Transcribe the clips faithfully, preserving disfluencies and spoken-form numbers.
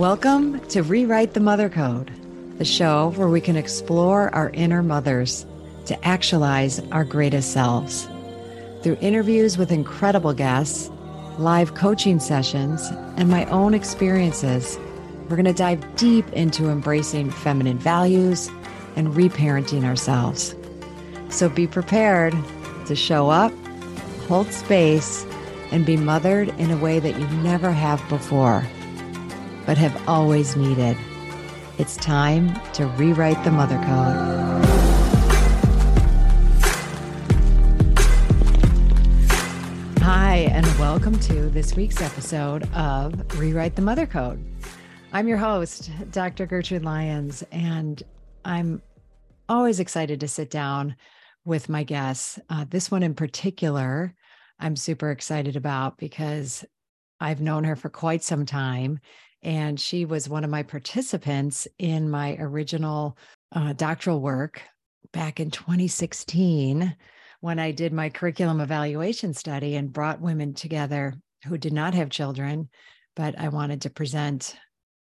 Welcome to Rewrite the Mother Code, the show where we can explore our inner mothers to actualize our greatest selves. Through interviews with incredible guests, live coaching sessions, and my own experiences, we're going to dive deep into embracing feminine values and reparenting ourselves. So be prepared to show up, hold space, and be mothered in a way that you never have before, but have always needed. It's time to rewrite the mother code. Hi, and welcome to this week's episode of Rewrite the Mother Code. I'm your host, Doctor Gertrude Lyons, and I'm always excited to sit down with my guests. Uh, this one in particular, I'm super excited about because I've known her for quite some time, and she was one of my participants in my original uh, doctoral work back in twenty sixteen when I did my curriculum evaluation study and brought women together who did not have children, but I wanted to present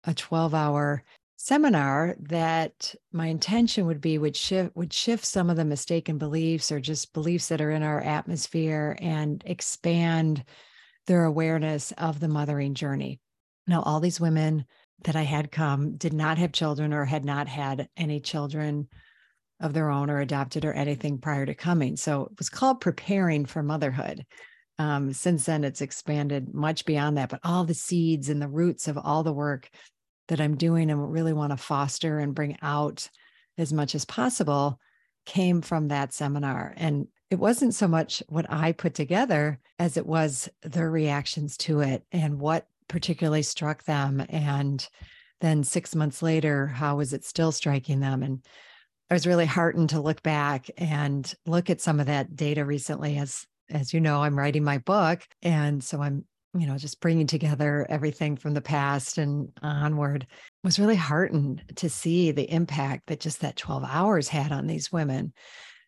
a twelve-hour seminar that my intention would be would shift would shift some of the mistaken beliefs or just beliefs that are in our atmosphere and expand their awareness of the mothering journey. Now, all these women that I had come did not have children or had not had any children of their own or adopted or anything prior to coming. So it was called Preparing for Motherhood. Um, since then, it's expanded much beyond that, but all the seeds and the roots of all the work that I'm doing and really want to foster and bring out as much as possible came from that seminar. And it wasn't so much what I put together as it was their reactions to it and what particularly struck them. And then six months later, how was it still striking them? And I was really heartened to look back and look at some of that data recently. As, as you know, I'm writing my book. And so I'm you know, just bringing together everything from the past and onward. I was really heartened to see the impact that just that twelve hours had on these women.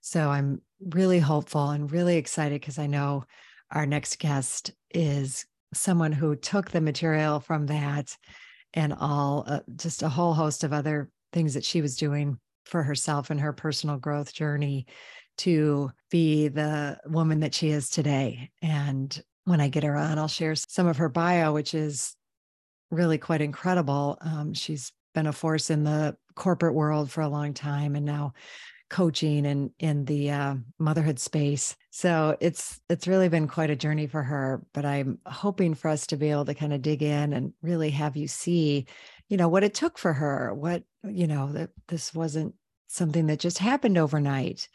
So I'm really hopeful and really excited because I know our next guest is someone who took the material from that and all, uh, just a whole host of other things that she was doing for herself and her personal growth journey to be the woman that she is today. And when I get her on, I'll share some of her bio, which is really quite incredible. Um, she's been a force in the corporate world for a long time and now coaching and in the uh, motherhood space. So it's it's really been quite a journey for her, but I'm hoping for us to be able to kind of dig in and really have you see, you know, what it took for her, what, you know, that this wasn't something that just happened overnight.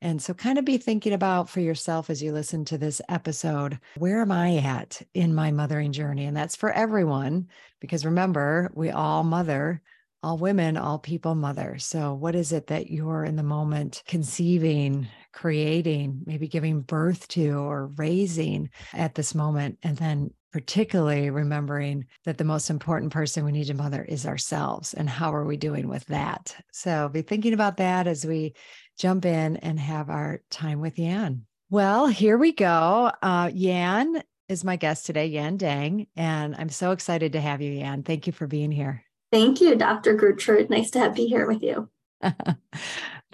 And so kind of be thinking about for yourself as you listen to this episode, where am I at in my mothering journey? And that's for everyone, because remember, we all mother, all women, all people mother. So what is it that you're in the moment conceiving, creating, maybe giving birth to or raising at this moment? And then particularly remembering that the most important person we need to mother is ourselves. And how are we doing with that? So be thinking about that as we jump in and have our time with Yann. Well, here we go. Uh, Yann is my guest today, Yann Dang, and I'm so excited to have you, Yann. Thank you for being here. Thank you, Doctor Gertrude. Nice to be here with you.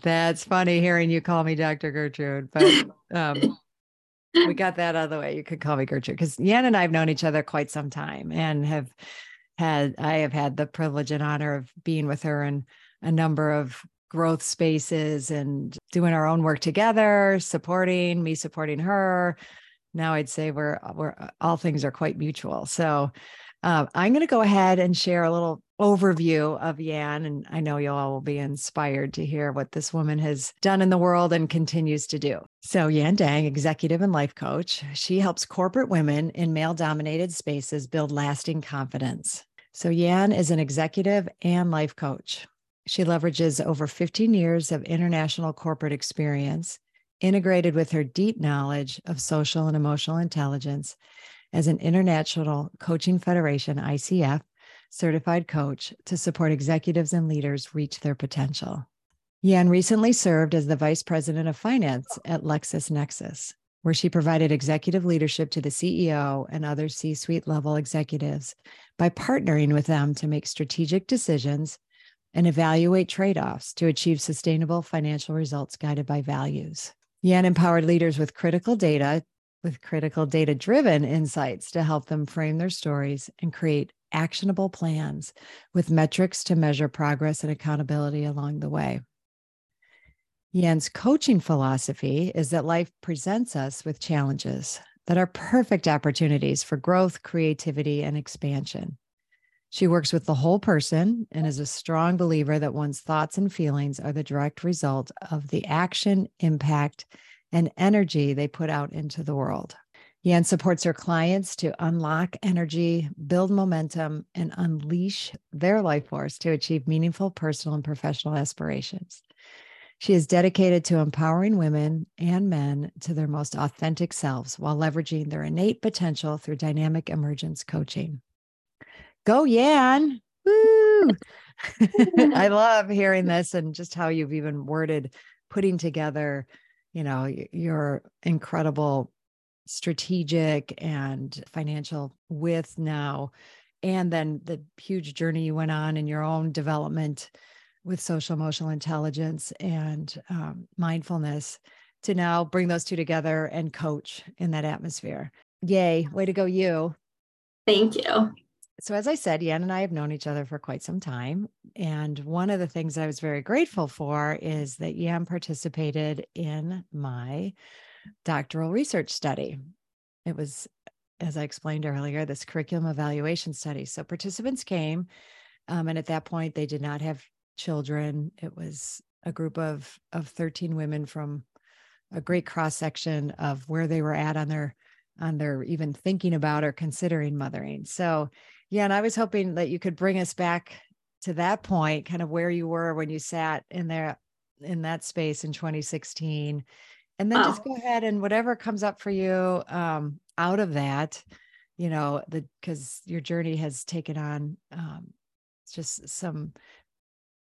That's funny hearing you call me Doctor Gertrude, but um, we got that out of the way. You could call me Gertrude because Yann and I have known each other quite some time and have had, I have had the privilege and honor of being with her in a number of growth spaces and doing our own work together, supporting me, supporting her. Now I'd say we're, we're all things are quite mutual. So uh, I'm going to go ahead and share a little overview of Yann. And I know you all will be inspired to hear what this woman has done in the world and continues to do. So Yann Dang, executive and life coach, she helps corporate women in male-dominated spaces build lasting confidence. So Yann is an executive and life coach. She leverages over fifteen years of international corporate experience, integrated with her deep knowledge of social and emotional intelligence as an International Coaching Federation, I C F, certified coach to support executives and leaders reach their potential. Yann recently served as the vice president of finance at LexisNexis. where she provided executive leadership to the C E O and other C-suite level executives by partnering with them to make strategic decisions and evaluate trade-offs to achieve sustainable financial results guided by values. Yann empowered leaders with critical data, with critical data-driven insights to help them frame their stories and create actionable plans with metrics to measure progress and accountability along the way. Yann's coaching philosophy is that life presents us with challenges that are perfect opportunities for growth, creativity, and expansion. She works with the whole person and is a strong believer that one's thoughts and feelings are the direct result of the action, impact, and energy they put out into the world. Yann supports her clients to unlock energy, build momentum, and unleash their life force to achieve meaningful personal and professional aspirations. She is dedicated to empowering women and men to their most authentic selves while leveraging their innate potential through dynamic emergence coaching. Go, Yann. Woo! I love hearing this and just how you've even worded putting together, you know, your incredible strategic and financial with now, and then the huge journey you went on in your own development with social emotional intelligence and um, mindfulness to now bring those two together and coach in that atmosphere. Yay. Way to go, you. Thank you. So as I said, Yann and I have known each other for quite some time. And one of the things I was very grateful for is that Yann participated in my doctoral research study. It was, as I explained earlier, this curriculum evaluation study. So participants came, um, and at that point, they did not have children. It was a group of, of thirteen women from a great cross-section of where they were at on their on their even thinking about or considering mothering. So yeah, and I was hoping that you could bring us back to that point, kind of where you were when you sat in there in that space in twenty sixteen. And then oh. just go ahead and whatever comes up for you um, out of that, you know, the because your journey has taken on um, just some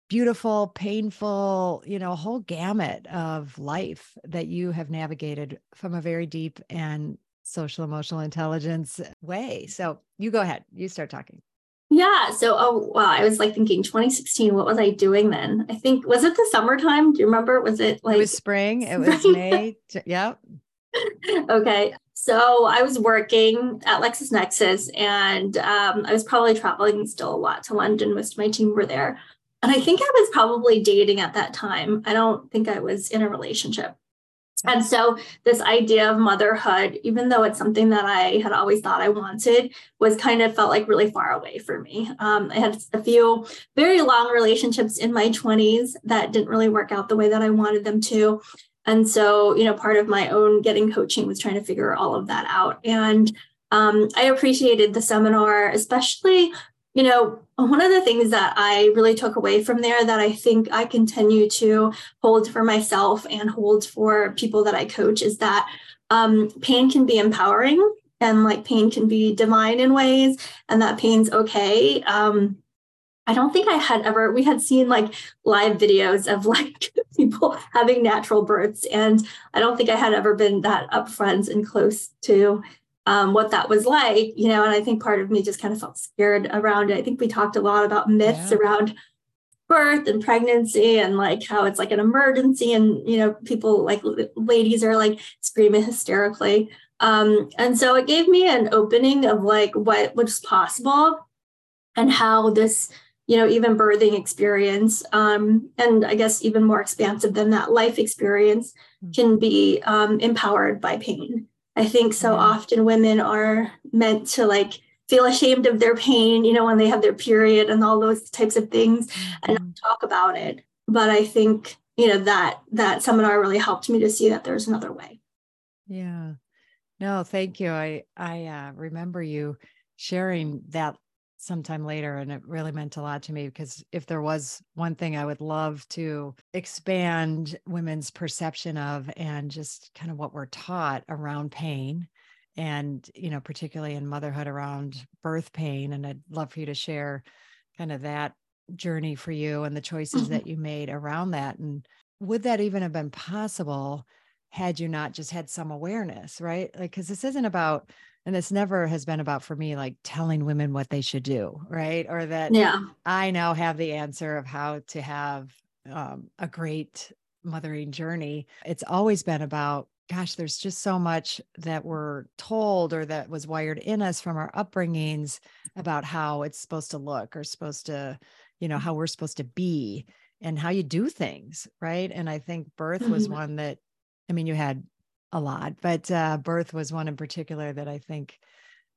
beautiful, painful, you know, a whole gamut of life that you have navigated from a very deep and social emotional intelligence way. So you go ahead, you start talking. Yeah. So, oh, wow. I was like thinking twenty sixteen, what was I doing then? I think, was it the summertime? Do you remember? Was it like it was spring? It was May. To, yep. Okay. So I was working at LexisNexis and um, I was probably traveling still a lot to London. Most of my team were there. And I think I was probably dating at that time. I don't think I was in a relationship. And so this idea of motherhood, even though it's something that I had always thought I wanted, was kind of felt like really far away for me. Um, I had a few very long relationships in my twenties that didn't really work out the way that I wanted them to. And so, you know, part of my own getting coaching was trying to figure all of that out. And um, I appreciated the seminar, especially, you know, one of the things that I really took away from there that I think I continue to hold for myself and hold for people that I coach is that um, pain can be empowering and like pain can be divine in ways and that pain's okay. Um, I don't think I had ever, we had seen like live videos of like people having natural births. And I don't think I had ever been that upfront and close to Um, what that was like, you know, and I think part of me just kind of felt scared around it. I think we talked a lot about myths yeah. around birth and pregnancy and like how it's like an emergency and, you know, people like ladies are like screaming hysterically. Um, and so it gave me an opening of like what was possible and how this, you know, even birthing experience um, and I guess even more expansive than that life experience can be um, empowered by pain. I think so often women are meant to like feel ashamed of their pain, you know, when they have their period and all those types of things and not talk about it. But I think, you know, that that seminar really helped me to see that there's another way. Yeah. No, thank you. I, I uh, remember you sharing that sometime later. And it really meant a lot to me because if there was one thing I would love to expand women's perception of and just kind of what we're taught around pain and, you know, particularly in motherhood around birth pain. And I'd love for you to share kind of that journey for you and the choices mm-hmm. that you made around that. And would that even have been possible had you not just had some awareness, right? Like, because this isn't about, and this never has been about for me, like telling women what they should do, right? Or that yeah. I now have the answer of how to have um, a great mothering journey. It's always been about, gosh, there's just so much that we're told or that was wired in us from our upbringings about how it's supposed to look or supposed to, you know, how we're supposed to be and how you do things, right? And I think birth mm-hmm. was one that, I mean, you had a lot, but uh, birth was one in particular that I think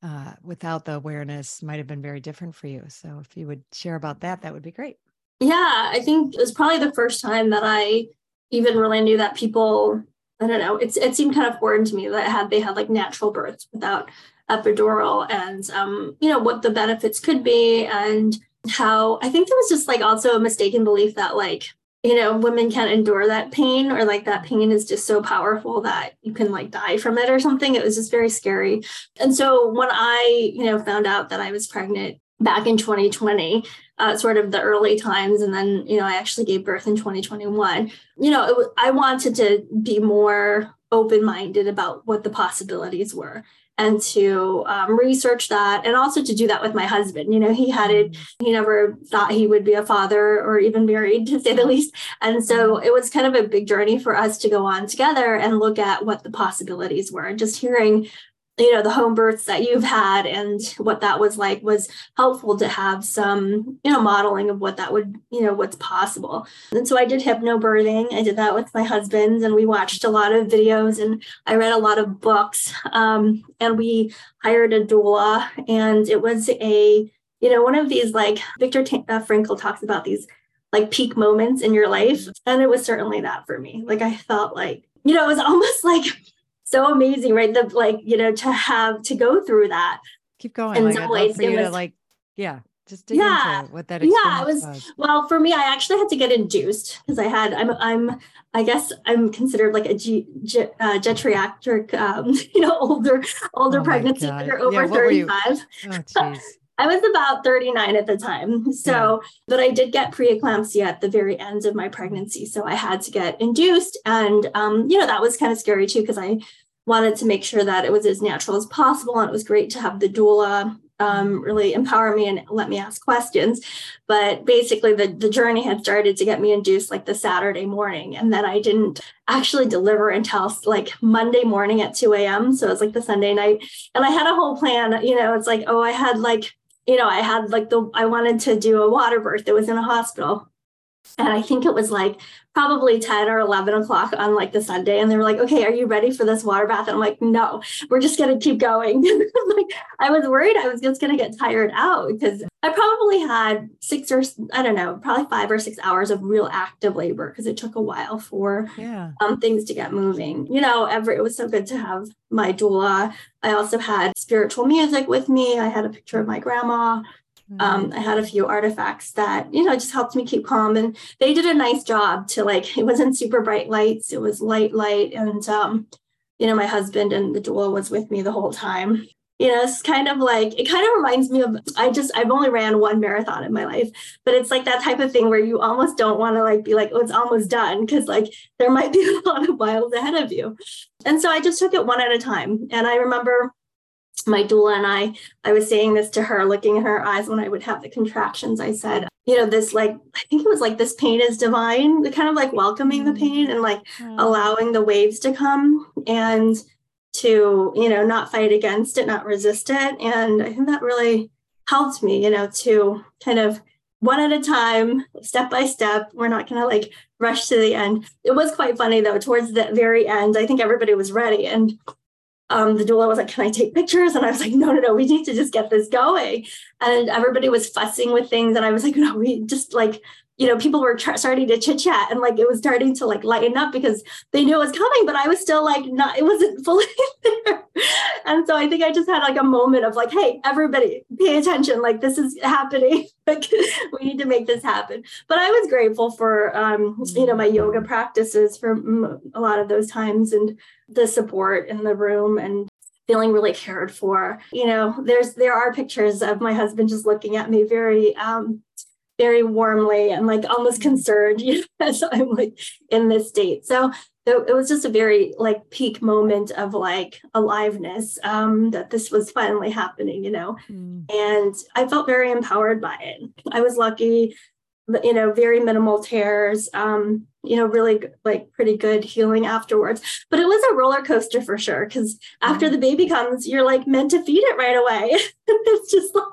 uh, without the awareness might have been very different for you. So if you would share about that, that would be great. Yeah, I think it was probably the first time that I even really knew that people... I don't know. It's, it seemed kind of foreign to me that had they had like natural births without epidural and, um, you know, what the benefits could be and how I think there was just like also a mistaken belief that like, you know, women can't endure that pain or like that pain is just so powerful that you can like die from it or something. It was just very scary. And so when I, you know, found out that I was pregnant back in twenty twenty, uh, sort of the early times. And then, you know, I actually gave birth in twenty twenty-one. You know, it w- I wanted to be more open-minded about what the possibilities were and to um, research that and also to do that with my husband. You know, he had it, he never thought he would be a father or even married, to say the least. And so it was kind of a big journey for us to go on together and look at what the possibilities were. And just hearing, you know, the home births that you've had and what that was like was helpful to have some, you know, modeling of what that would, you know, what's possible. And so I did hypnobirthing. I did that with my husband and we watched a lot of videos and I read a lot of books um, and we hired a doula and it was a, you know, one of these like Victor T- uh, Frankl talks about these like peak moments in your life. And it was certainly that for me. Like I felt like, you know, it was almost like so amazing, right? The like, you know, to have to go through that. Keep going. In like, some I'd ways, for you was, to like, yeah, just dig yeah, into what that experience yeah, it was, was. Well, for me, I actually had to get induced because I had. I'm. I'm. I guess I'm considered like a ge, ge, uh, geriatric, um, you know, older, older oh pregnancy. You're over yeah, thirty-five. Oh, I was about thirty-nine at the time. So, yeah. But I did get preeclampsia at the very end of my pregnancy, so I had to get induced, and um, you know, that was kind of scary too because I wanted to make sure that it was as natural as possible. And it was great to have the doula um, really empower me and let me ask questions. But basically the, the journey had started to get me induced like the Saturday morning. And then I didn't actually deliver until like Monday morning at two a.m. So it was like the Sunday night. And I had a whole plan, you know, it's like, oh, I had like, you know, I had like the, I wanted to do a water birth that was in a hospital. And I think it was like probably ten or eleven o'clock on like the Sunday. And they were like, okay, are you ready for this water bath? And I'm like, no, we're just going to keep going. Like, I was worried I was just going to get tired out because I probably had six or I don't know, probably five or six hours of real active labor because it took a while for yeah. um, things to get moving. You know, ever, it was so good to have my doula. I also had spiritual music with me. I had a picture of my grandma. Um, I had a few artifacts that, you know, just helped me keep calm. And they did a nice job to like, it wasn't super bright lights. It was light, light. And, um, you know, my husband and the doula was with me the whole time. You know, it's kind of like, it kind of reminds me of, I just, I've only ran one marathon in my life, but it's like that type of thing where you almost don't want to like, be like, oh, it's almost done. Cause like, there might be a lot of miles ahead of you. And so I just took it one at a time. And I remember my doula and I, I was saying this to her, looking in her eyes when I would have the contractions, I said, you know, this like, I think it was like, this pain is divine, kind of like welcoming the pain and like mm. allowing the waves to come and to, you know, not fight against it, not resist it. And I think that really helped me, you know, to kind of one at a time, step by step, we're not going to like rush to the end. It was quite funny though, towards the very end, I think everybody was ready and Um, the doula was like, can I take pictures? And I was like, no, no, no, we need to just get this going. And everybody was fussing with things. And I was like, no, we just like, you know, people were tra- starting to chit chat and like, it was starting to like lighten up because they knew it was coming, but I was still like, not, it wasn't fully there. And so I think I just had like a moment of like, hey, everybody pay attention. Like this is happening. Like we need to make this happen. But I was grateful for, um, you know, my yoga practices for a lot of those times and the support in the room and feeling really cared for. You know, there's, there are pictures of my husband just looking at me very, um, very warmly and like almost concerned, you know, as I'm like in this state. So it was just a very like peak moment of like aliveness, um, that this was finally happening, you know, mm. and I felt very empowered by it. I was lucky, you know, very minimal tears, um, you know, really like pretty good healing afterwards, but it was a roller coaster for sure. Cause after the baby comes, you're like meant to feed it right away. It's just like,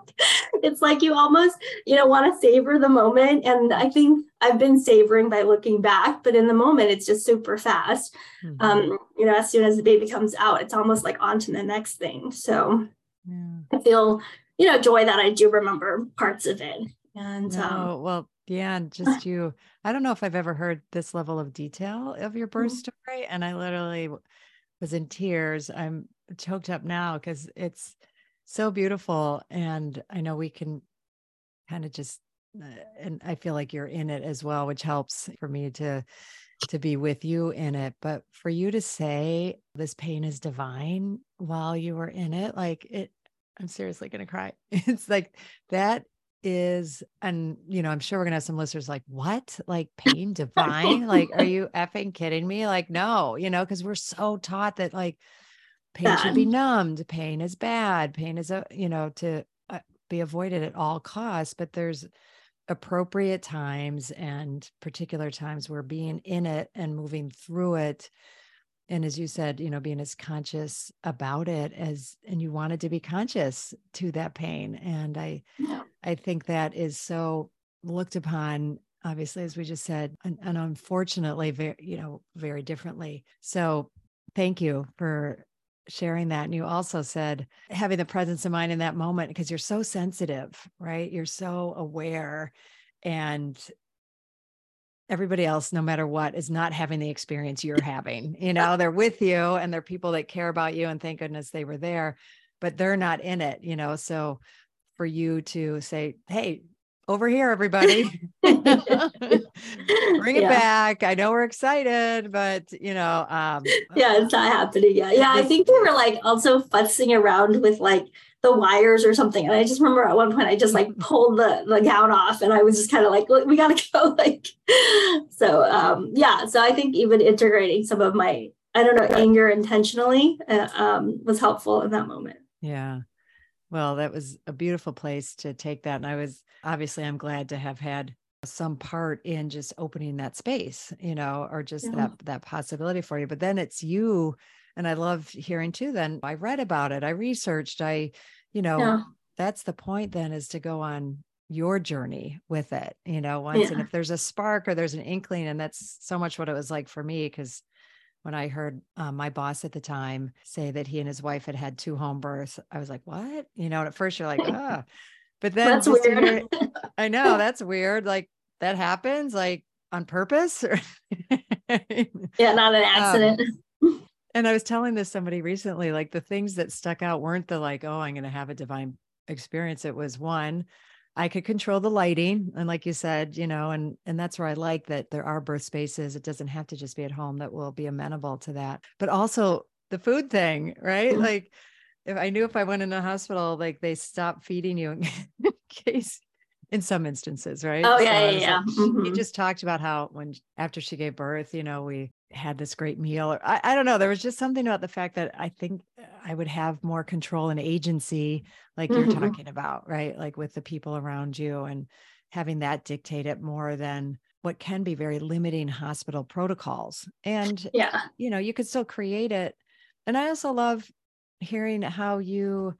it's like you almost, you know, want to savor the moment. And I think I've been savoring by looking back, but in the moment it's just super fast. Mm-hmm. Um, you know, as soon as the baby comes out, it's almost like on to the next thing. So yeah. I feel, you know, joy that I do remember parts of it. And, no, um, well, yeah, just you, I don't know if I've ever heard this level of detail of your birth story. And I literally was in tears. I'm choked up now because it's so beautiful. And I know we can kind of just, uh, and I feel like you're in it as well, which helps for me to, to be with you in it. But for you to say this pain is divine while you were in it, like it, I'm seriously going to cry. It's like that is, and you know, I'm sure we're gonna have some listeners like, what, like pain divine? Like, are you effing kidding me? Like, no, you know, because we're so taught that like pain bad. should be numbed, pain is bad, pain is a, you know, to uh, be avoided at all costs. But there's appropriate times and particular times where being in it and moving through it, and as you said, you know, being as conscious about it as, and you wanted to be conscious to that pain. And I, yeah. I think that is so looked upon, obviously, as we just said, and, and unfortunately, very, you know, very differently. So thank you for sharing that. And you also said having the presence of mind in that moment, because you're so sensitive, right? You're so aware, and everybody else, no matter what, is not having the experience you're having. You know, they're with you and they're people that care about you, and thank goodness they were there, but they're not in it, you know? So for you to say, hey, over here, everybody, bring it yeah. back. I know we're excited, but you know. Um, yeah, it's not happening yet. Yeah. I think we were like also fussing around with like the wires or something. And I just remember at one point, I just like pulled the, the gown off, and I was just kind of like, we got to go. Like, so um, yeah. So I think even integrating some of my, I don't know, anger intentionally uh, um, was helpful in that moment. Yeah. Well, that was a beautiful place to take that. And I was, obviously I'm glad to have had some part in just opening that space, you know, or just yeah. that, that possibility for you, but then it's you. And I love hearing too, then I read about it, I researched, I, you know, yeah. that's the point then, is to go on your journey with it, you know, once, yeah. and if there's a spark or there's an inkling. And that's so much what it was like for me. Cause when I heard uh, my boss at the time say that he and his wife had had two home births, I was like, what? You know, and at first you're like, ah, oh. But then that's weird. Hear, I know that's weird. Like that happens like on purpose. Or yeah. Not an accident. Um, and I was telling this somebody recently, like the things that stuck out weren't the like, oh, I'm going to have a divine experience. It was one, I could control the lighting. And like you said, you know, and, and that's where I like that there are birth spaces. It doesn't have to just be at home, that will be amenable to that, but also the food thing, right? Mm-hmm. Like if I knew if I went in the hospital, like they stopped feeding you in case in some instances, right? Oh yeah. So yeah. yeah. Like, mm-hmm. You just talked about how when, after she gave birth, you know, we had this great meal, or I, I don't know. There was just something about the fact that I think I would have more control and agency, like mm-hmm. you're talking about, right? Like with the people around you and having that dictate it more than what can be very limiting hospital protocols. And, yeah. you know, you could still create it. And I also love hearing how you,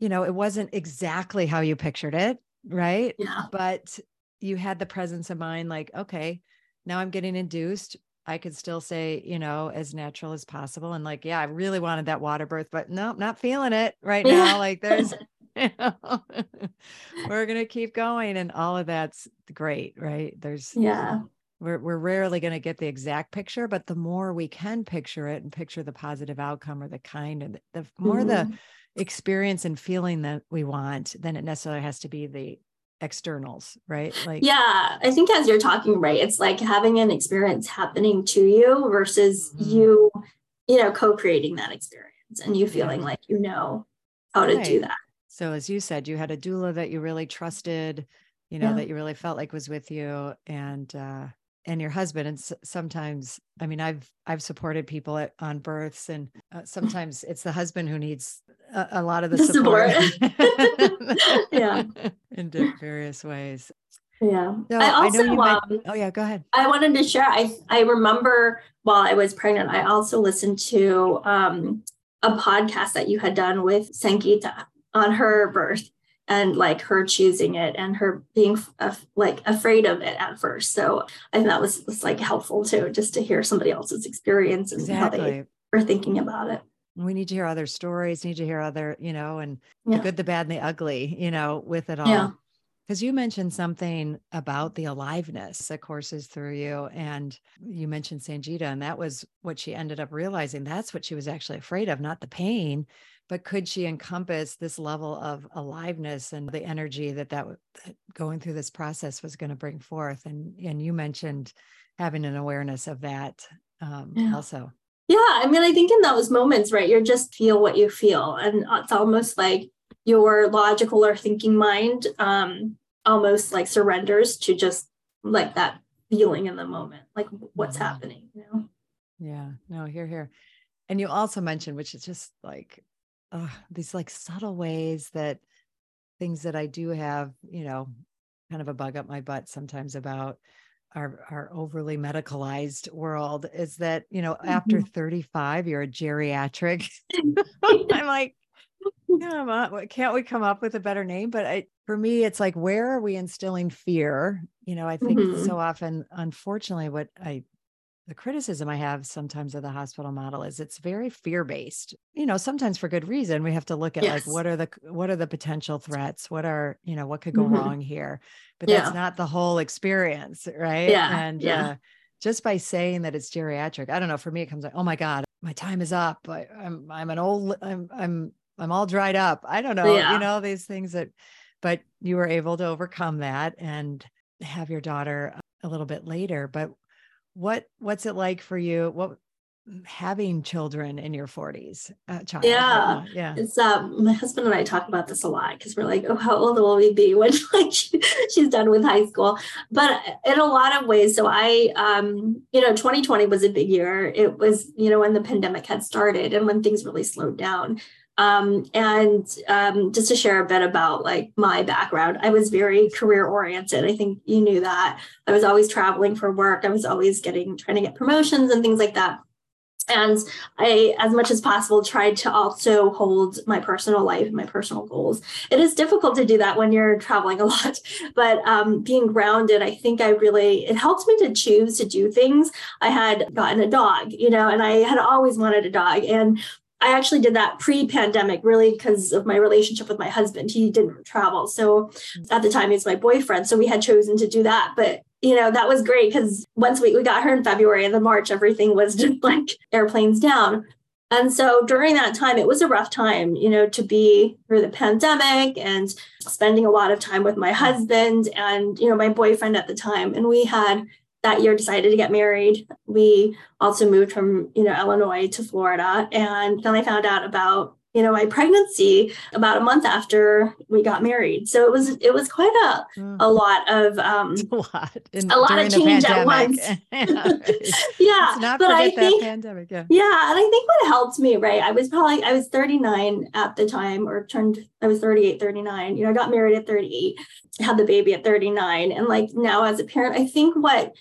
you know, it wasn't exactly how you pictured it, right? Yeah. But you had the presence of mind, like, okay, now I'm getting induced. I could still say, you know, as natural as possible. And like, yeah, I really wanted that water birth, but no, not feeling it right now. Like there's, you know, we're going to keep going. And all of that's great, right? There's, yeah, we're, we're rarely going to get the exact picture, but the more we can picture it and picture the positive outcome or the kind, and the, the more mm-hmm. the experience and feeling that we want, then it necessarily has to be the externals, right? Like, yeah, I think as you're talking, right, it's like having an experience happening to you versus mm-hmm. you, you know, co-creating that experience and you feeling yeah. like, you know, how right. to do that. So as you said, you had a doula that you really trusted, you know, yeah. that you really felt like was with you. And, uh, and your husband. And s- sometimes, I mean, I've, I've supported people at, on births, and uh, sometimes it's the husband who needs a, a lot of the, the support. support. Yeah. In various ways. Yeah. So I also, I know you um, might, oh yeah, go ahead. I wanted to share. I, I remember while I was pregnant, I also listened to um, a podcast that you had done with Sangeeta on her birth, and like her choosing it and her being af- like afraid of it at first. So I think that was, was like helpful too, just to hear somebody else's experience and exactly. how they were thinking about it. We need to hear other stories, need to hear other, you know, and yeah. the good, the bad, and the ugly, you know, with it all. Yeah. Because you mentioned something about the aliveness that courses through you, and you mentioned Sangeeta, and that was what she ended up realizing. That's what she was actually afraid of, not the pain, but could she encompass this level of aliveness and the energy that that, that going through this process was going to bring forth? And and you mentioned having an awareness of that um, yeah. also. Yeah, I mean, I think in those moments, right, you just feel what you feel, and it's almost like your logical or thinking mind um, almost like surrenders to just like that feeling in the moment, like what's yeah. happening, you know? Yeah, no, here, here. And you also mentioned, which is just like, uh, these like subtle ways that things that I do have, you know, kind of a bug up my butt sometimes about our, our overly medicalized world is that, you know, mm-hmm. after thirty-five, you're a geriatric. I'm like, yeah, Mom, can't we come up with a better name? But I, for me, it's like, where are we instilling fear? You know, I think mm-hmm. so often, unfortunately, what I, the criticism I have sometimes of the hospital model is it's very fear-based, you know, sometimes for good reason. We have to look at yes. like, what are the, what are the potential threats? What are, you know, what could go mm-hmm. wrong here? But yeah. that's not the whole experience, right? Yeah. And yeah. Uh, just by saying that it's geriatric, I don't know, for me, it comes like, oh my God, my time is up. I, I'm, I'm an old, I'm, I'm, I'm all dried up. I don't know, yeah. you know, these things that, but you were able to overcome that and have your daughter a little bit later. But what, what's it like for you? What having children in your forties? Uh, child, yeah. Yeah. It's um, my husband and I talk about this a lot because we're like, oh, how old will we be when like she, she's done with high school? But in a lot of ways. So I, um, you know, twenty twenty was a big year. It was, you know, when the pandemic had started and when things really slowed down. Um, and um, just to share a bit about like my background, I was very career oriented. I think you knew that. I was always traveling for work. I was always getting, trying to get promotions and things like that. And I, as much as possible, tried to also hold my personal life and my personal goals. It is difficult to do that when you're traveling a lot, but um, being grounded, I think I really, it helped me to choose to do things. I had gotten a dog, you know, and I had always wanted a dog. And I actually did that pre-pandemic really because of my relationship with my husband. He didn't travel. So at the time, he's my boyfriend. So we had chosen to do that. But, you know, that was great because once we, we got her in February and then March, everything was just like airplanes down. And so during that time, it was a rough time, you know, to be through the pandemic and spending a lot of time with my husband and, you know, my boyfriend at the time. And we had that year decided to get married. We also moved from, you know, Illinois to Florida. And then I found out about, you know, my pregnancy about a month after we got married. So it was, it was quite a, mm. a lot of, um, a lot, In, a lot of change at once. Yeah. yeah. Not but I think, pandemic, yeah. yeah. And I think what helped me, right. I was probably, I was thirty-nine at the time or turned, I was thirty-eight, thirty-nine, you know, I got married at thirty-eight, had the baby at thirty-nine. And like now as a parent, I think what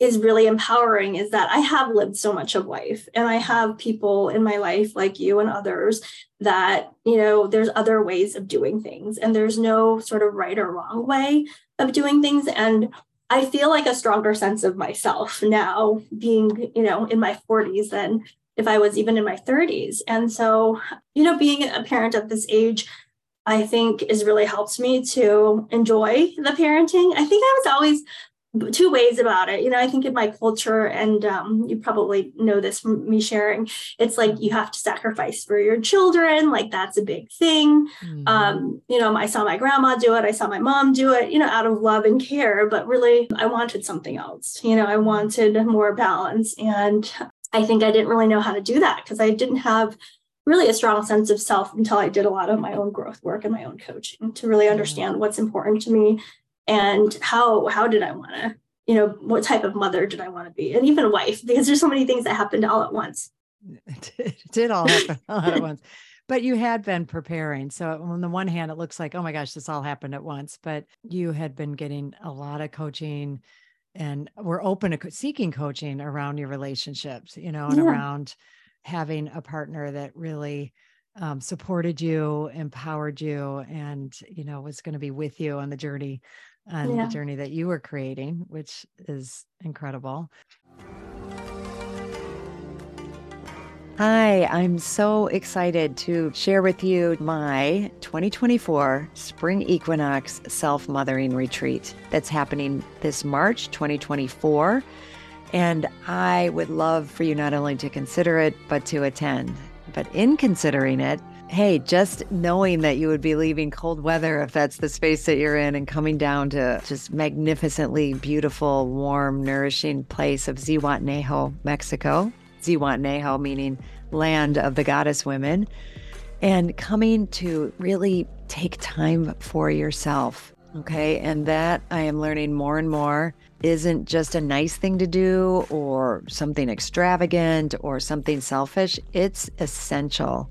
is really empowering is that I have lived so much of life and I have people in my life like you and others that, you know, there's other ways of doing things and there's no sort of right or wrong way of doing things. And I feel like a stronger sense of myself now being, you know, in my forties than if I was even in my thirties. And so, you know, being a parent at this age, I think is really helps me to enjoy the parenting. I think I was always two ways about it. You know, I think in my culture, and um, you probably know this from me sharing, it's like you have to sacrifice for your children. Like that's a big thing. Mm-hmm. Um, you know, I saw my grandma do it. I saw my mom do it, you know, out of love and care, but really I wanted something else. You know, I wanted more balance. And I think I didn't really know how to do that because I didn't have really a strong sense of self until I did a lot of my own growth work and my own coaching to really understand mm-hmm. what's important to me. And how, how did I want to you know, what type of mother did I want to be? And even wife, because there's so many things that happened all at once. It did all happen all at once. But you had been preparing. So on the one hand, it looks like, oh my gosh, this all happened at once. But you had been getting a lot of coaching and were open to seeking coaching around your relationships, you know, and yeah. around having a partner that really um, supported you, empowered you, and, you know, was going to be with you on the journey, on yeah. the journey that you were creating, which is incredible. Hi, I'm so excited to share with you my twenty twenty-four Spring Equinox Self-Mothering Retreat that's happening this March twenty twenty-four. And I would love for you not only to consider it, but to attend. But in considering it, hey, just knowing that you would be leaving cold weather, if that's the space that you're in, and coming down to just magnificently beautiful, warm, nourishing place of Zihuatanejo, Mexico. Zihuatanejo, meaning land of the goddess women, and coming to really take time for yourself. Okay. And that, I am learning more and more, isn't just a nice thing to do or something extravagant or something selfish. It's essential.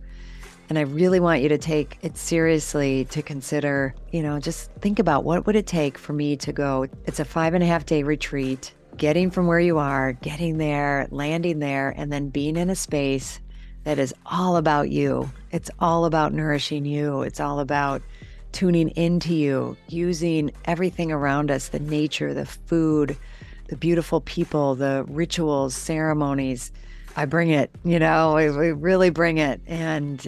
And I really want you to take it seriously, to consider, you know, just think about what would it take for me to go. It's a five and a half day retreat. Getting from where you are, getting there, landing there, and then being in a space that is all about you. It's all about nourishing you. It's all about tuning into you, using everything around us, the nature, the food, the beautiful people, the rituals, ceremonies. I bring it, you know, I, I really bring it. And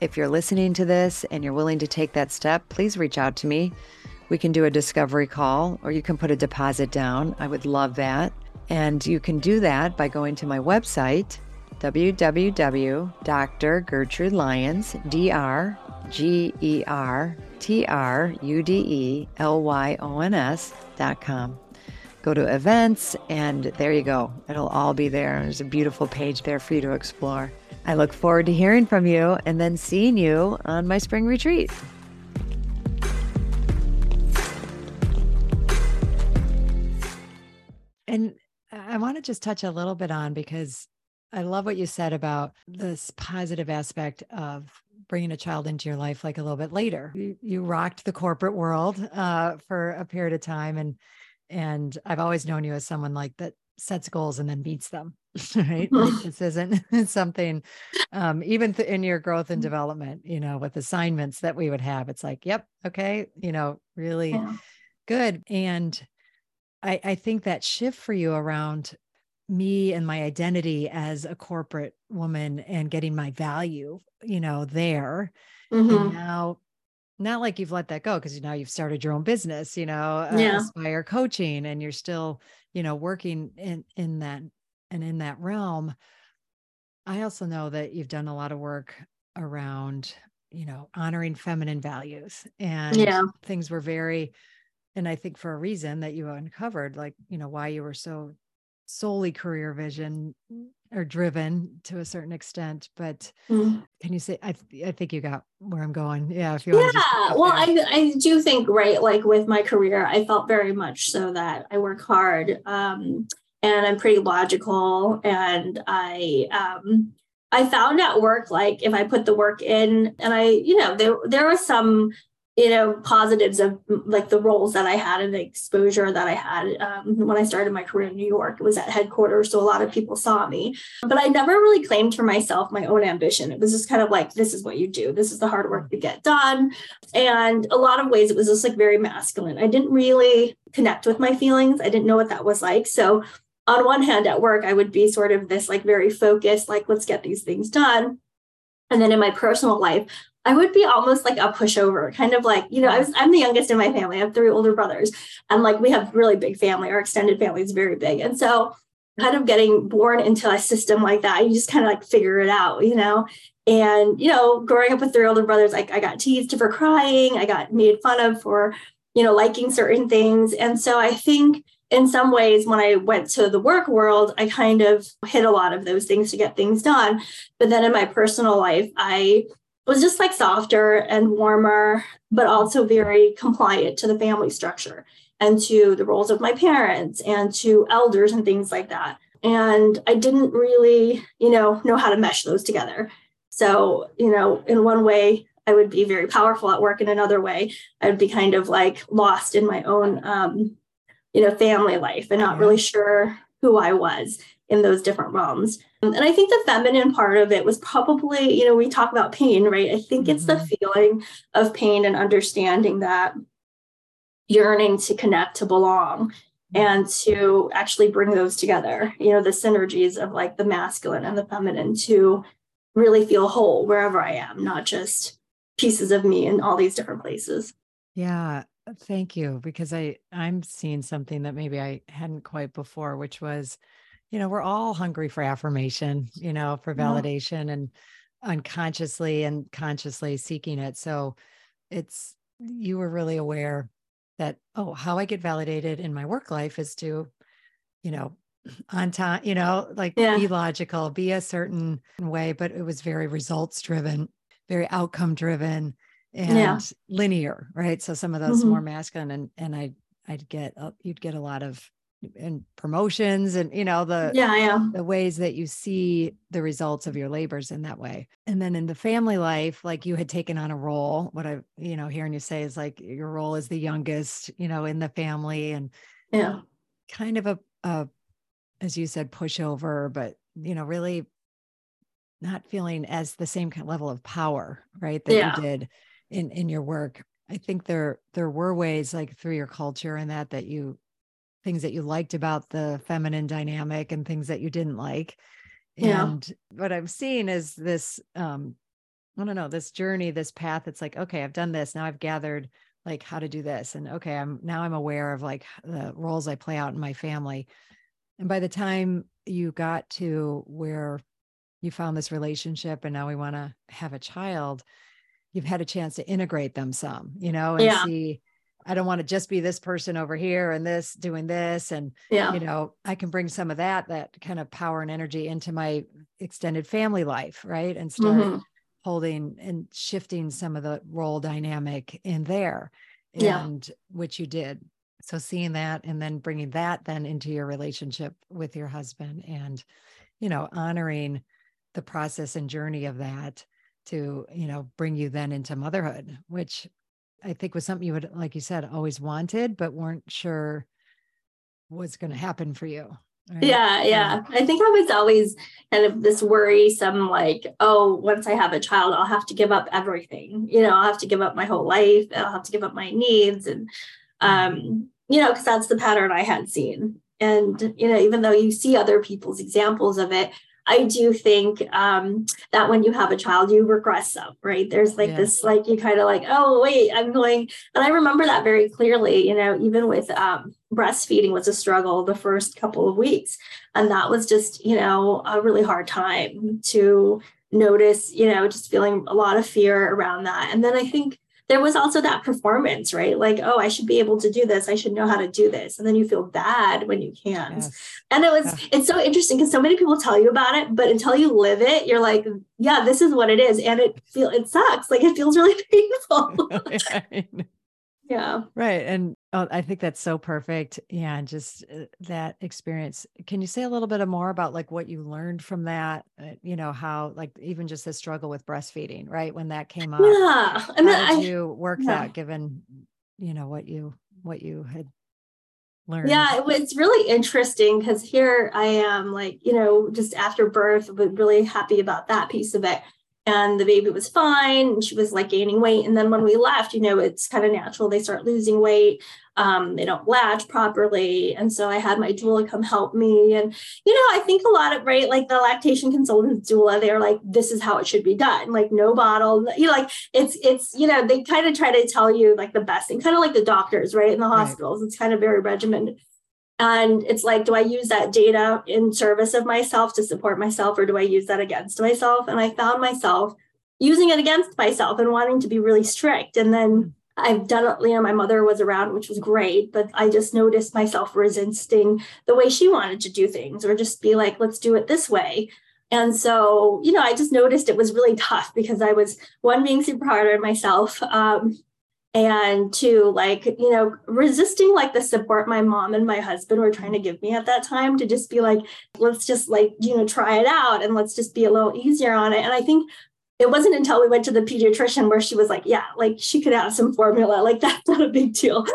if you're listening to this and you're willing to take that step, please reach out to me. We can do a discovery call, or you can put a deposit down. I would love that. And you can do that by going to my website, w w w dot Doctor Gertrude Lyons, D R G E R T R U D E L Y O N S dot com. Go to events, and there you go. It'll all be there. There's a beautiful page there for you to explore. I look forward to hearing from you and then seeing you on my spring retreat. And I want to just touch a little bit on, because I love what you said about this positive aspect of bringing a child into your life, like a little bit later. You, you rocked the corporate world uh, for a period of time, and And I've always known you as someone like that sets goals and then beats them, right? Like this isn't something, um, even th- in your growth and development, you know, with assignments that we would have, it's like, yep, okay, you know, really yeah. good. And I, I think that shift for you around me and my identity as a corporate woman and getting my value, you know, there mm-hmm. and now. Not like you've let that go, because now you've started your own business, you know, yeah. uh, Inspire Coaching, and you're still, you know, working in, in that and in that realm. I also know that you've done a lot of work around, you know, honoring feminine values and yeah. things were very, and I think for a reason that you uncovered, like, you know, why you were so solely career vision or driven to a certain extent, but mm. can you say, I th- I think you got where I'm going. Yeah. If you want yeah. to well, I, I do think, right. Like with my career, I felt very much so that I work hard um, and I'm pretty logical. And I, um, I found at work, like if I put the work in and I, you know, there, there was some you know, positives of like the roles that I had and the exposure that I had. Um, when I started my career in New York, it was at headquarters, so a lot of people saw me, but I never really claimed for myself my own ambition. It was just kind of like, this is what you do. This is the hard work you get done. And a lot of ways it was just like very masculine. I didn't really connect with my feelings. I didn't know what that was like. So on one hand at work, I would be sort of this like very focused, like, let's get these things done. And then in my personal life, I would be almost like a pushover, kind of like, you know, I was, I'm the youngest in my family. I have three older brothers, and like, we have really big family. Our extended family is very big. And so kind of getting born into a system like that, you just kind of like figure it out, you know? And, you know, growing up with three older brothers, I, I got teased for crying. I got made fun of for, you know, liking certain things. And so I think in some ways, when I went to the work world, I kind of hid a lot of those things to get things done. But then in my personal life, I was just like softer and warmer, but also very compliant to the family structure and to the roles of my parents and to elders and things like that. And I didn't really, you know, know how to mesh those together. So, you know, in one way, I would be very powerful at work. In another way, I would be kind of like lost in my own, um, you know, family life and not really sure who I was in those different realms. And I think the feminine part of it was probably, you know, we talk about pain, right? I think mm-hmm. it's the feeling of pain and understanding that yearning to connect, to belong, and to actually bring those together, you know, the synergies of like the masculine and the feminine to really feel whole wherever I am, not just pieces of me in all these different places. Yeah. Thank you. Because I, I'm seeing something that maybe I hadn't quite before, which was, you know, we're all hungry for affirmation, you know, for validation yeah. and unconsciously and consciously seeking it. So it's, you were really aware that, oh, how I get validated in my work life is to, you know, on time, you know, like yeah. be logical, be a certain way, but it was very results driven, very outcome driven. And yeah. linear, right? So some of those mm-hmm. more masculine, and and I I'd get uh, you'd get a lot of and promotions, and you know the yeah, yeah the ways that you see the results of your labors in that way. And then in the family life, like you had taken on a role. What I you know hearing you say is like your role as the youngest, you know, in the family, and yeah, kind of a, a as you said pushover, but you know really not feeling as the same kind of level of power, right? That yeah. you did. In, in your work. I think there, there were ways like through your culture and that, that you, things that you liked about the feminine dynamic and things that you didn't like. Yeah. And what I'm seeing is this, um, I don't know, this journey, this path. It's like, okay, I've done this. Now I've gathered like how to do this. And okay, I'm now I'm aware of like the roles I play out in my family. And by the time you got to where you found this relationship and now we want to have a child, you've had a chance to integrate them some, you know, and yeah. see, I don't want to just be this person over here and this doing this. And, yeah. you know, I can bring some of that, that kind of power and energy into my extended family life. Right. And start mm-hmm. holding and shifting some of the role dynamic in there yeah. and which you did. So seeing that and then bringing that then into your relationship with your husband and, you know, honoring the process and journey of that to, you know, bring you then into motherhood, which I think was something you would, like you said, always wanted, but weren't sure was going to happen for you. Right? Yeah. Yeah. I think I was always kind of this worrisome, like, oh, once I have a child, I'll have to give up everything. You know, I'll have to give up my whole life. I'll have to give up my needs. And, um, you know, cause that's the pattern I had seen. And, you know, even though you see other people's examples of it, I do think um, that when you have a child, you regress some, right? There's like yeah. this, like, you kind of like, oh, wait, I'm going. And I remember that very clearly, you know, even with um, breastfeeding was a struggle the first couple of weeks. And that was just, you know, a really hard time to notice, you know, just feeling a lot of fear around that. And then I think there was also that performance, right? Like, oh, I should be able to do this. I should know how to do this. And then you feel bad when you can't. Yes. And it was, yeah. it's so interesting because so many people tell you about it, but until you live it, you're like, yeah, this is what it is. And it feel it sucks. Like it feels really painful. yeah, yeah. Right. And Oh, I think that's so perfect. Yeah. And just uh, that experience. Can you say a little bit more about like what you learned from that? Uh, you know, how like even just the struggle with breastfeeding, right? When that came up, yeah. and how then did I, you work yeah. that given, you know, what you, what you had learned? Yeah. It was really interesting because here I am like, you know, just after birth, but really happy about that piece of it. And the baby was fine. And she was like gaining weight. And then when we left, you know, it's kind of natural. They start losing weight. Um, they don't latch properly. And so I had my doula come help me. And, you know, I think a lot of, right, like the lactation consultants, doula, they're like, this is how it should be done. Like no bottle, you know, like it's, it's, you know, they kind of try to tell you like the best thing, kind of like the doctors, right, in the hospitals. Right. It's kind of very regimented. And it's like, do I use that data in service of myself to support myself, or do I use that against myself? And I found myself using it against myself and wanting to be really strict. And then I've done it, you know, my mother was around, which was great, but I just noticed myself resisting the way she wanted to do things, or just be like, let's do it this way. And so, you know, I just noticed it was really tough because I was, one, being super hard on myself, um, and to like, you know, resisting like the support my mom and my husband were trying to give me at that time, to just be like, let's just like, you know, try it out and let's just be a little easier on it. And I think it wasn't until we went to the pediatrician where she was like, yeah, like she could have some formula, like that's not a big deal.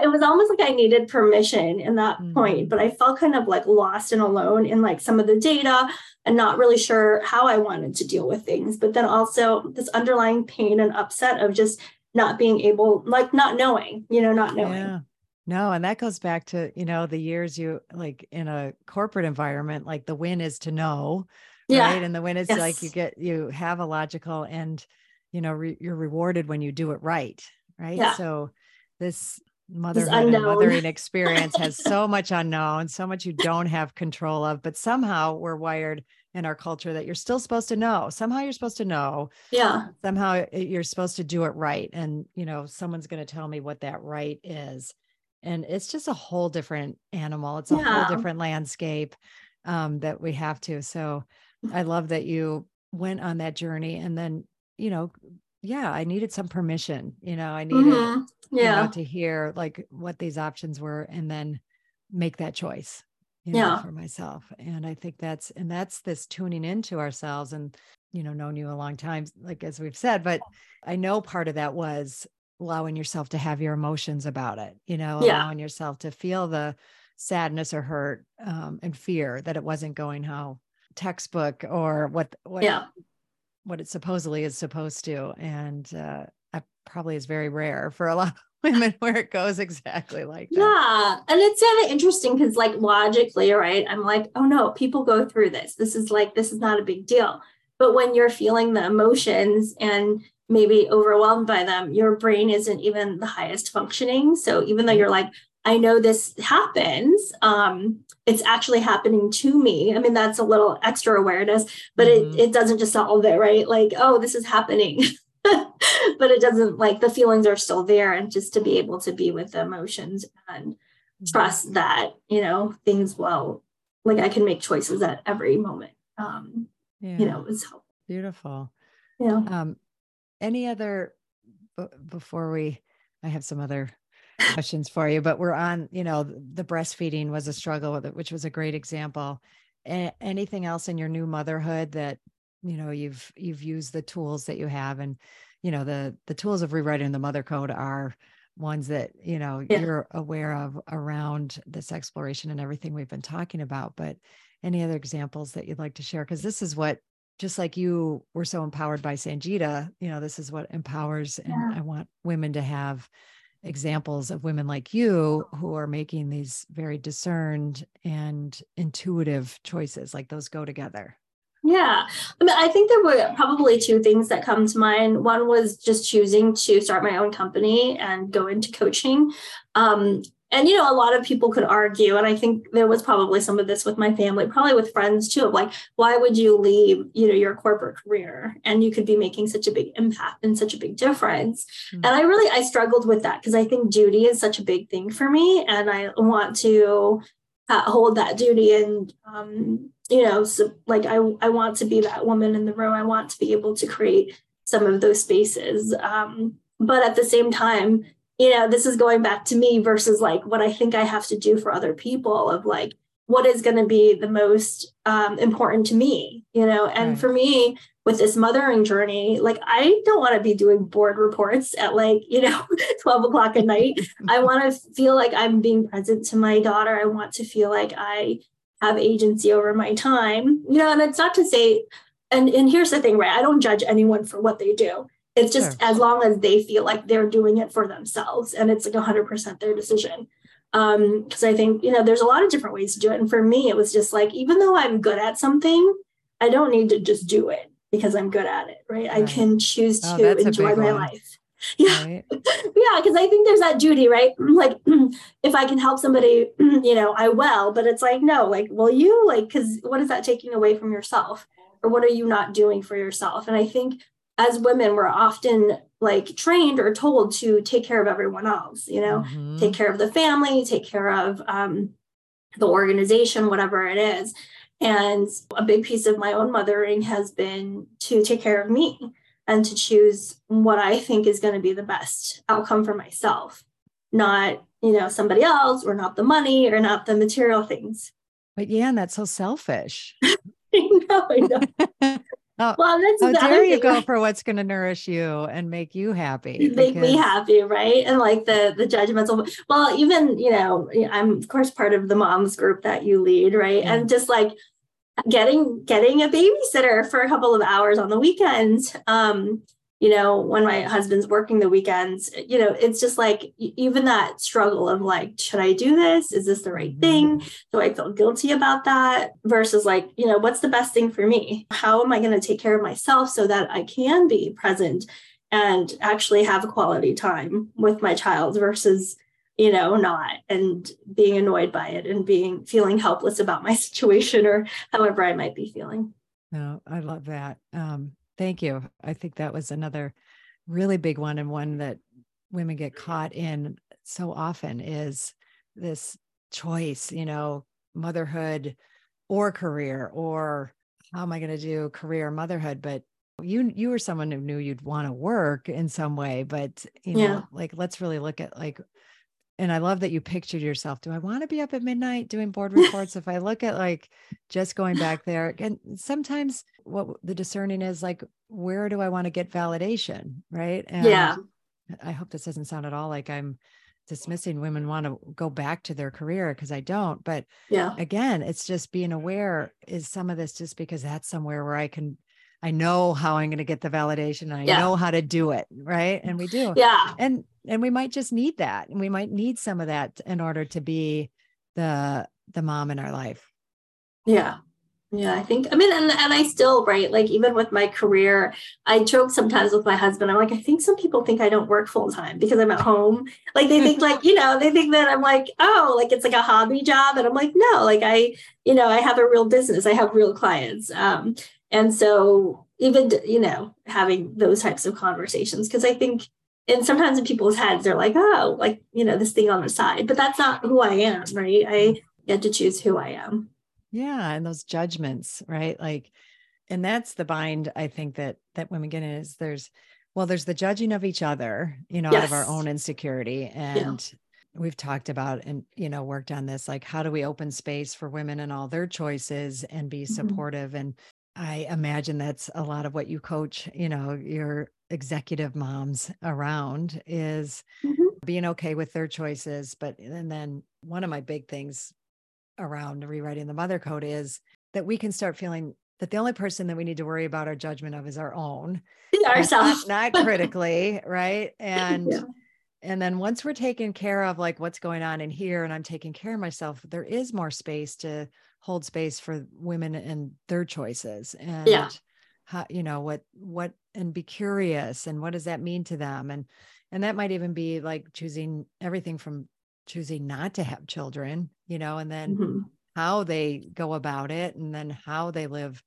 It was almost like I needed permission in that mm-hmm. point, but I felt kind of like lost and alone in like some of the data and not really sure how I wanted to deal with things. But then also this underlying pain and upset of just not being able, like not knowing, you know, not knowing. Yeah. No. And that goes back to, you know, the years you like in a corporate environment, like the win is to know, yeah. right? And the win is yes. like, you get, you have a logical and, you know, re- you're rewarded when you do it right. Right. Yeah. So this motherhood and mothering experience has so much unknown, so much you don't have control of, but somehow we're wired in our culture that you're still supposed to know. Somehow you're supposed to know. Yeah. Somehow you're supposed to do it right. And, you know, someone's going to tell me what that right is. And it's just a whole different animal. It's a yeah. whole different landscape um, that we have to. So I love that you went on that journey and then, you know, yeah, I needed some permission, you know, I needed mm-hmm. yeah. you know, to hear like what these options were and then make that choice. You know, yeah. for myself. And I think that's, and that's this tuning into ourselves and, you know, known you a long time, like, as we've said, but I know part of that was allowing yourself to have your emotions about it, you know, yeah. allowing yourself to feel the sadness or hurt um, and fear that it wasn't going how textbook or what, what, yeah. what it supposedly is supposed to. And uh, that probably is very rare for a lot of women where it goes exactly like that. Yeah. And it's kind of interesting because like logically, right, I'm like, oh no, people go through this. This is like, this is not a big deal. But when you're feeling the emotions and maybe overwhelmed by them, your brain isn't even the highest functioning. So even though you're like, I know this happens, um, it's actually happening to me. I mean, that's a little extra awareness, but mm-hmm. it, it doesn't just solve it, right? Like, oh, this is happening. But it doesn't, like the feelings are still there, and just to be able to be with the emotions and trust that, you know, things will, like I can make choices at every moment. Um, yeah. You know, it's helpful. Beautiful. Yeah. Um, any other, b- before we, I have some other questions for you, but we're on, you know, the breastfeeding was a struggle with it, which was a great example. A- anything else in your new motherhood that, you know, you've, you've used the tools that you have, and, you know, the, the tools of rewriting the mother code are ones that, you know, yeah. you're aware of around this exploration and everything we've been talking about, but any other examples that you'd like to share? Cause this is what, just like you were so empowered by Sangeeta, you know, this is what empowers. Yeah. And I want women to have examples of women like you who are making these very discerned and intuitive choices. Like those go together. Yeah. I mean, I think there were probably two things that come to mind. One was just choosing to start my own company and go into coaching. Um, and, you know, a lot of people could argue, and I think there was probably some of this with my family, probably with friends too, of like, why would you leave, you know, your corporate career? And you could be making such a big impact and such a big difference. Mm-hmm. And I really, I struggled with that because I think duty is such a big thing for me. And I want to uh, hold that duty and, um, you know, so like I, I want to be that woman in the room. I want to be able to create some of those spaces. Um, but at the same time, you know, this is going back to me versus like what I think I have to do for other people of like, what is going to be the most um, important to me, you know? And right. for me with this mothering journey, like, I don't want to be doing board reports at like, you know, twelve o'clock at night. I want to feel like I'm being present to my daughter. I want to feel like I have agency over my time, you know, and it's not to say, and, and here's the thing, right? I don't judge anyone for what they do. It's just sure. as long as they feel like they're doing it for themselves and it's like one hundred percent their decision. Um, because I think, you know, there's a lot of different ways to do it. And for me, it was just like, even though I'm good at something, I don't need to just do it because I'm good at it, right? Right. I can choose to oh, enjoy my one. life. Yeah. Right. yeah. Because I think there's that duty, right? Like, if I can help somebody, you know, I will, but it's like, no, like, will you? Like, because what is that taking away from yourself? Or what are you not doing for yourself? And I think as women, we're often like trained or told to take care of everyone else, you know, mm-hmm. take care of the family, take care of um, the organization, whatever it is. And a big piece of my own mothering has been to take care of me and to choose what I think is going to be the best outcome for myself, not, you know, somebody else or not the money or not the material things. But yeah, and that's so selfish. I know, I know. Oh, well, that's how dare you go for what's going to nourish you and make you happy? Make because... me happy, right? And like the the judgmental. Well, even you know, I'm of course part of the moms group that you lead, right? Mm-hmm. And just like getting getting a babysitter for a couple of hours on the weekend. Um, you know, when my husband's working the weekends, you know, it's just like even that struggle of like, should I do this? Is this the right thing? Do I feel guilty about that? Versus like, you know, what's the best thing for me? How am I going to take care of myself so that I can be present and actually have quality time with my child versus, you know, not and being annoyed by it and being feeling helpless about my situation or however I might be feeling. No, I love that. Um, Thank you. I think that was another really big one, and one that women get caught in so often is this choice, you know, motherhood or career, or how am I going to do career motherhood? But you, you were someone who knew you'd want to work in some way, but you know, yeah. like, let's really look at like, and I love that you pictured yourself. Do I want to be up at midnight doing board reports? If I look at like just going back there, and sometimes what the discerning is like, where do I want to get validation? Right. And yeah. I hope this doesn't sound at all like I'm dismissing women want to go back to their career, because I don't. But yeah. again, it's just being aware, is some of this just because that's somewhere where I can, I know how I'm going to get the validation. And I yeah. know how to do it. Right. And we do. Yeah. And And we might just need that. And we might need some of that in order to be the the mom in our life. Yeah. Yeah, I think, I mean, and, and I still, right, like even with my career, I joke sometimes with my husband. I'm like, I think some people think I don't work full time because I'm at home. Like they think like, you know, they think that I'm like, oh, like it's like a hobby job. And I'm like, no, like I, you know, I have a real business. I have real clients. Um, and so even, you know, having those types of conversations, because I think, and sometimes in people's heads, they're like, oh, like, you know, this thing on the side, but that's not who I am, right? I get to choose who I am. Yeah. And those judgments, right? Like, and that's the bind, I think that, that women get in is there's, well, there's the judging of each other, you know, yes. out of our own insecurity. And yeah. we've talked about, and, you know, worked on this, like, how do we open space for women and all their choices and be mm-hmm. supportive? And I imagine that's a lot of what you coach, you know, your executive moms around is mm-hmm. being okay with their choices. But, and then one of my big things around rewriting the mother code is that we can start feeling that the only person that we need to worry about our judgment of is our own, ourselves, not, not critically. Right. And, yeah. and then once we're taken care of, like what's going on in here, and I'm taking care of myself, there is more space to hold space for women and their choices and yeah. how, you know, what, what, and be curious. And what does that mean to them? And, and that might even be like choosing everything from choosing not to have children, you know, and then mm-hmm. how they go about it, and then how they live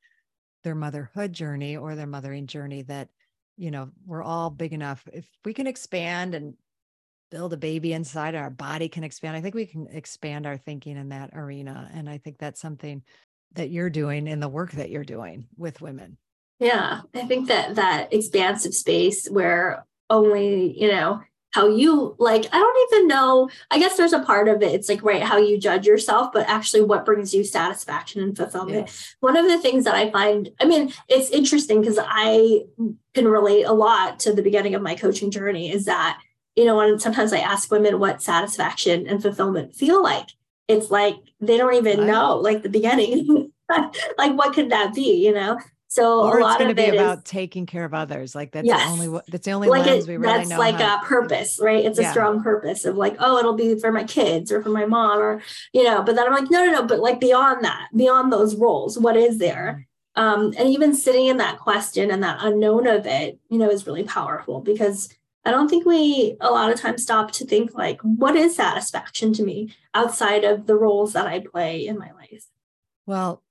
their motherhood journey or their mothering journey, that, you know, we're all big enough. If we can expand and build a baby inside, our body can expand. I think we can expand our thinking in that arena. And I think that's something that you're doing in the work that you're doing with women. Yeah. I think that that expansive space where only, you know, how you, like, I don't even know, I guess there's a part of it. It's like, right, how you judge yourself, but actually what brings you satisfaction and fulfillment. Yeah. One of the things that I find, I mean, it's interesting because I can relate a lot to the beginning of my coaching journey is that, you know, and sometimes I ask women what satisfaction and fulfillment feel like. It's like, they don't even know, like the beginning, like what could that be, you know? So or a lot of it is. It's going to be about taking care of others. Like that's yes. the only, that's the only like lens it, we really that's know. That's like how, a purpose, right? It's yeah. a strong purpose of like, oh, it'll be for my kids or for my mom or, you know, but then I'm like, no, no, no. But like beyond that, beyond those roles, what is there? Um, and even sitting in that question and that unknown of it, you know, is really powerful because I don't think we a lot of times stop to think like, what is satisfaction to me outside of the roles that I play in my life? Well,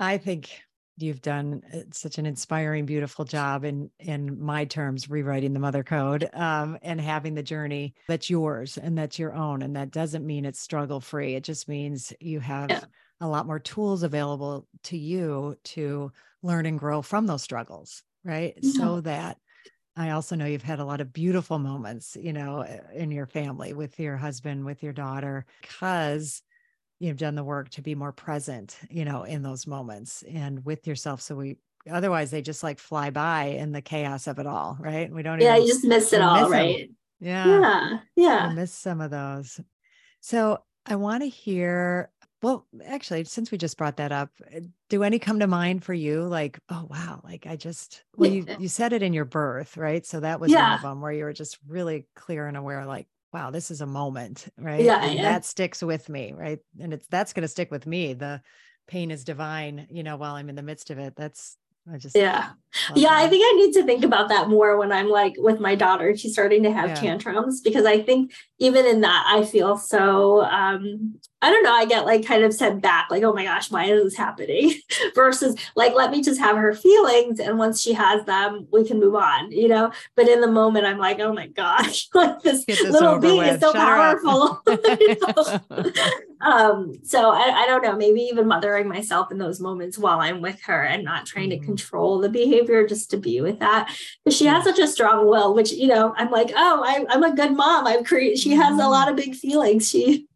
I think you've done such an inspiring, beautiful job in, in my terms, rewriting the mother code um, and having the journey that's yours and that's your own. And that doesn't mean it's struggle free. It just means you have yeah. a lot more tools available to you to learn and grow from those struggles, right? Yeah. So that I also know you've had a lot of beautiful moments, you know, in your family with your husband, with your daughter, because you've done the work to be more present, you know, in those moments and with yourself. So we, otherwise they just like fly by in the chaos of it all. Right. We don't, yeah, even, you just miss it all. Miss right. Them. Yeah. Yeah. Yeah. I miss some of those. So I want to hear, well, actually, since we just brought that up, do any come to mind for you? Like, oh, wow. Like I just, well, you, you said it in your birth, right? So that was yeah. one of them where you were just really clear and aware, like, wow, this is a moment, right? Yeah, and yeah. that sticks with me, right? And it's, that's going to stick with me. The pain is divine, you know, while I'm in the midst of it. That's, I just, yeah. Yeah. That. I think I need to think about that more when I'm like with my daughter, she's starting to have yeah. tantrums, because I think even in that, I feel so, um, I don't know, I get like kind of sent back, like, oh my gosh, why is this happening? Versus like, let me just have her feelings. And once she has them, we can move on, you know? But in the moment, I'm like, oh my gosh, like this, this little being with. is so Shut powerful. um, so I, I don't know, maybe even mothering myself in those moments while I'm with her and not trying mm-hmm. to control the behavior, just to be with that. But she yeah. has such a strong will, which, you know, I'm like, oh, I, I'm a good mom. I've created, she has mm-hmm. a lot of big feelings. She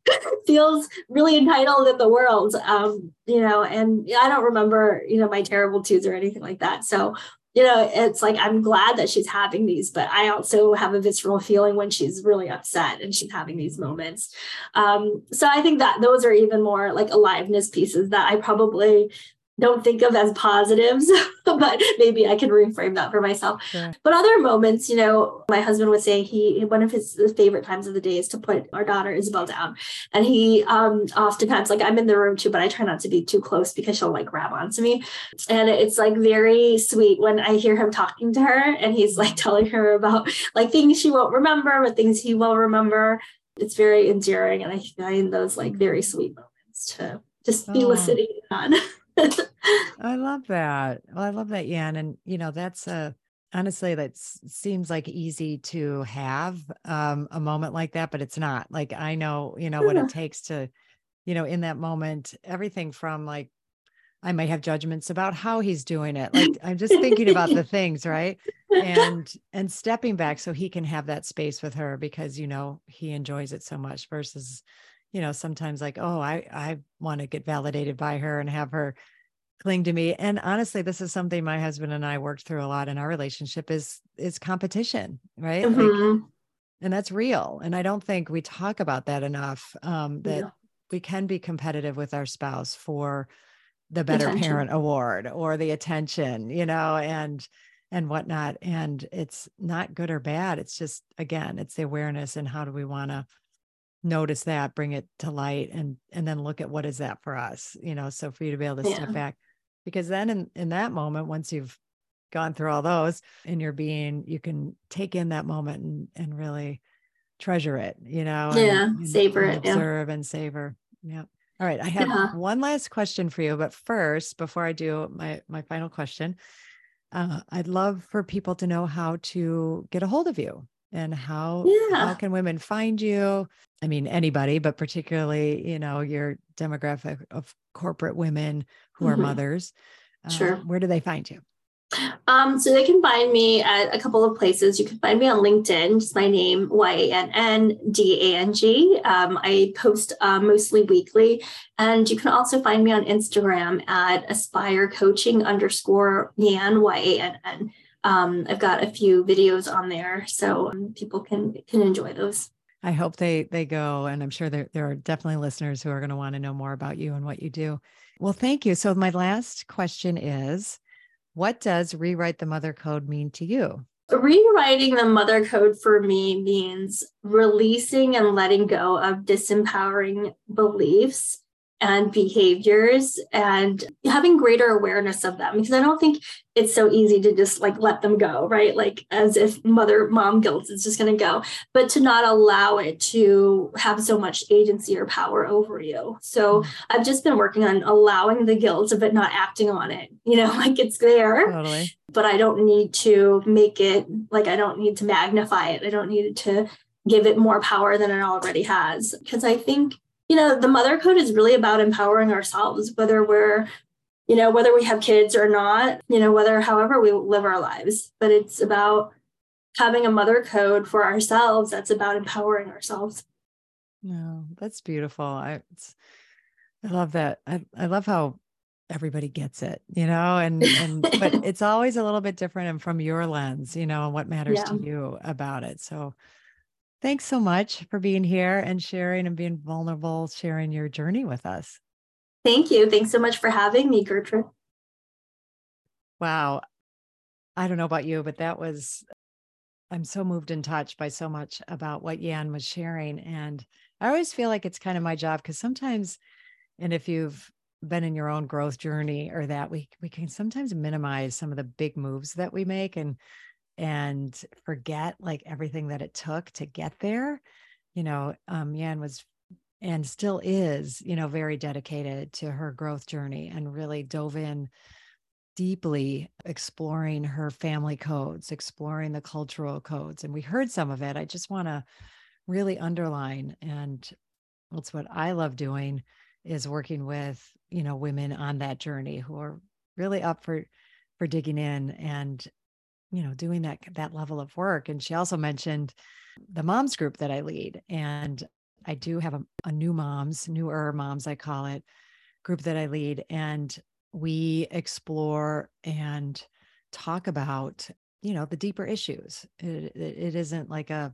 feels really entitled in the world, um, you know, and I don't remember, you know, my terrible twos or anything like that. So, you know, it's like, I'm glad that she's having these, but I also have a visceral feeling when she's really upset and she's having these moments. Um, so I think that those are even more like aliveness pieces that I probably don't think of as positives, but maybe I can reframe that for myself. Sure. But other moments, you know, my husband was saying he, one of his favorite times of the day is to put our daughter Isabel down. And he um, oftentimes, like I'm in the room too, but I try not to be too close because she'll like grab onto me. And it's like very sweet when I hear him talking to her and he's like telling her about like things she won't remember, but things he will remember. It's very endearing. And I find those like very sweet moments to just oh. be listening on. I love that. Well, I love that, Yann. And, you know, that's a, honestly, that seems like easy to have um, a moment like that, but it's not. Like, I know, you know, yeah. what it takes to, you know, in that moment, everything from like, I might have judgments about how he's doing it. Like, I'm just thinking about the things, right? And, and stepping back so he can have that space with her because, you know, he enjoys it so much versus, you know, sometimes like, oh, I, I want to get validated by her and have her cling to me. And honestly, this is something my husband and I worked through a lot in our relationship is, is competition, right? Mm-hmm. Like, and that's real. And I don't think we talk about that enough, um, that yeah. we can be competitive with our spouse for the better attention. Parent award or the attention, you know, and, and whatnot. And it's not good or bad. It's just, again, it's the awareness and how do we want to notice that, bring it to light, and and then look at what is that for us, you know, so for you to be able to yeah. step back, because then in, in that moment, once you've gone through all those in your being, you can take in that moment and, and really treasure it, you know, yeah, and, and savor and it, observe yeah. and savor. Yeah. All right. I have yeah. one last question for you, but first, before I do my, my final question, uh, I'd love for people to know how to get a hold of you. And how, yeah. how can women find you? I mean, anybody, but particularly, you know, your demographic of corporate women who mm-hmm. are mothers. Sure. Uh, where do they find you? Um, so they can find me at a couple of places. You can find me on LinkedIn, just my name, Y A N N D A N G. Um, I post uh, mostly weekly. And you can also find me on Instagram at Aspire Coaching underscore Yann, Y A N N. Um, I've got a few videos on there, so um, people can can enjoy those. I hope they they go. And I'm sure there, there are definitely listeners who are going to want to know more about you and what you do. Well, thank you. So my last question is, what does Rewrite the Mother Code mean to you? Rewriting the Mother Code for me means releasing and letting go of disempowering beliefs and behaviors and having greater awareness of them, because I don't think it's so easy to just like let them go, right? Like as if mother mom guilt is just going to go, but to not allow it to have so much agency or power over you. So I've just been working on allowing the guilt but not acting on it, you know, like it's there, totally. But I don't need to make it like, I don't need to magnify it. I don't need to give it more power than it already has. Because I think, you know, the Mother Code is really about empowering ourselves, whether we're, you know, whether we have kids or not, you know, whether, however we live our lives, but it's about having a Mother Code for ourselves. That's about empowering ourselves. No, oh, that's beautiful. I, it's, I love that. I, I love how everybody gets it, you know, and, and but it's always a little bit different and from your lens, you know, and what matters yeah. to you about it. So thanks so much for being here and sharing and being vulnerable, sharing your journey with us. Thank you. Thanks so much for having me, Gertrude. Wow. I don't know about you, but that was, I'm so moved and touched by so much about what Yann was sharing. And I always feel like it's kind of my job, because sometimes, and if you've been in your own growth journey or that, we we can sometimes minimize some of the big moves that we make and and forget like everything that it took to get there. You know, um, Yann was, and still is, you know, very dedicated to her growth journey and really dove in deeply, exploring her family codes, exploring the cultural codes. And we heard some of it. I just want to really underline, and that's what I love doing, is working with, you know, women on that journey who are really up for, for digging in and, you know, doing that, that level of work. And she also mentioned the moms group that I lead. And I do have a, a new moms, newer moms, I call it, group that I lead. And we explore and talk about, you know, the deeper issues. It, it, it isn't like a,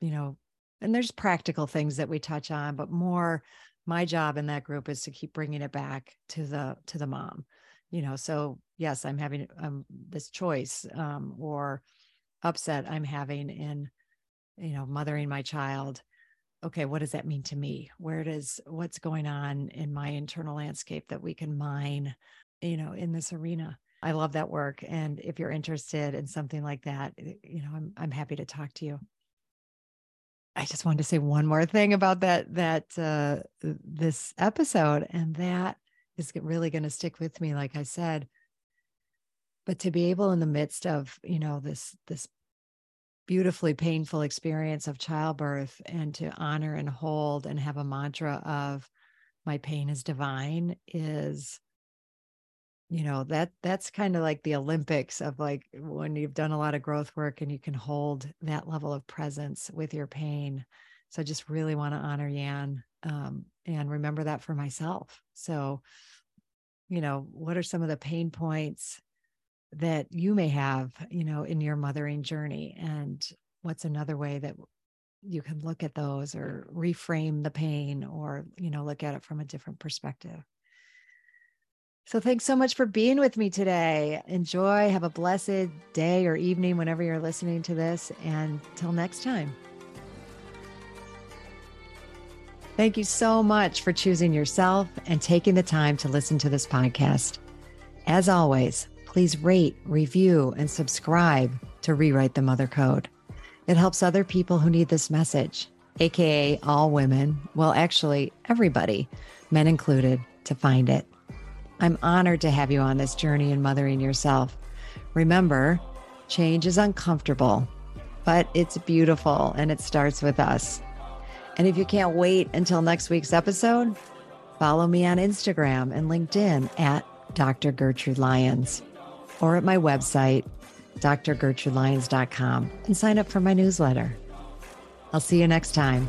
you know, and there's practical things that we touch on, but more my job in that group is to keep bringing it back to the, to the mom, you know? So yes, I'm having um, this choice um, or upset I'm having in, you know, mothering my child. Okay, what does that mean to me? Where does, what's going on in my internal landscape that we can mine, you know, in this arena? I love that work. And if you're interested in something like that, you know, I'm, I'm happy to talk to you. I just wanted to say one more thing about that, that, uh, this episode, and that is really going to stick with me, like I said, but to be able in the midst of, you know, this, this beautifully painful experience of childbirth, and to honor and hold and have a mantra of my pain is divine is, you know, that that's kind of like the Olympics of like when you've done a lot of growth work and you can hold that level of presence with your pain. So I just really want to honor Yann um, and remember that for myself. So, you know, what are some of the pain points that you may have, you know, in your mothering journey, and what's another way that you can look at those or reframe the pain, or, you know, look at it from a different perspective. So thanks so much for being with me today. Enjoy, have a blessed day or evening whenever you're listening to this, and till next time. Thank you so much for choosing yourself and taking the time to listen to this podcast. As always, please rate, review, and subscribe to Rewrite the Mother Code. It helps other people who need this message, A K A all women, well, actually everybody, men included, to find it. I'm honored to have you on this journey in mothering yourself. Remember, change is uncomfortable, but it's beautiful, and it starts with us. And if you can't wait until next week's episode, follow me on Instagram and LinkedIn at Doctor Gertrude Lyons. or at my website, D R Gertrude Lyons dot com, and sign up for my newsletter. I'll see you next time.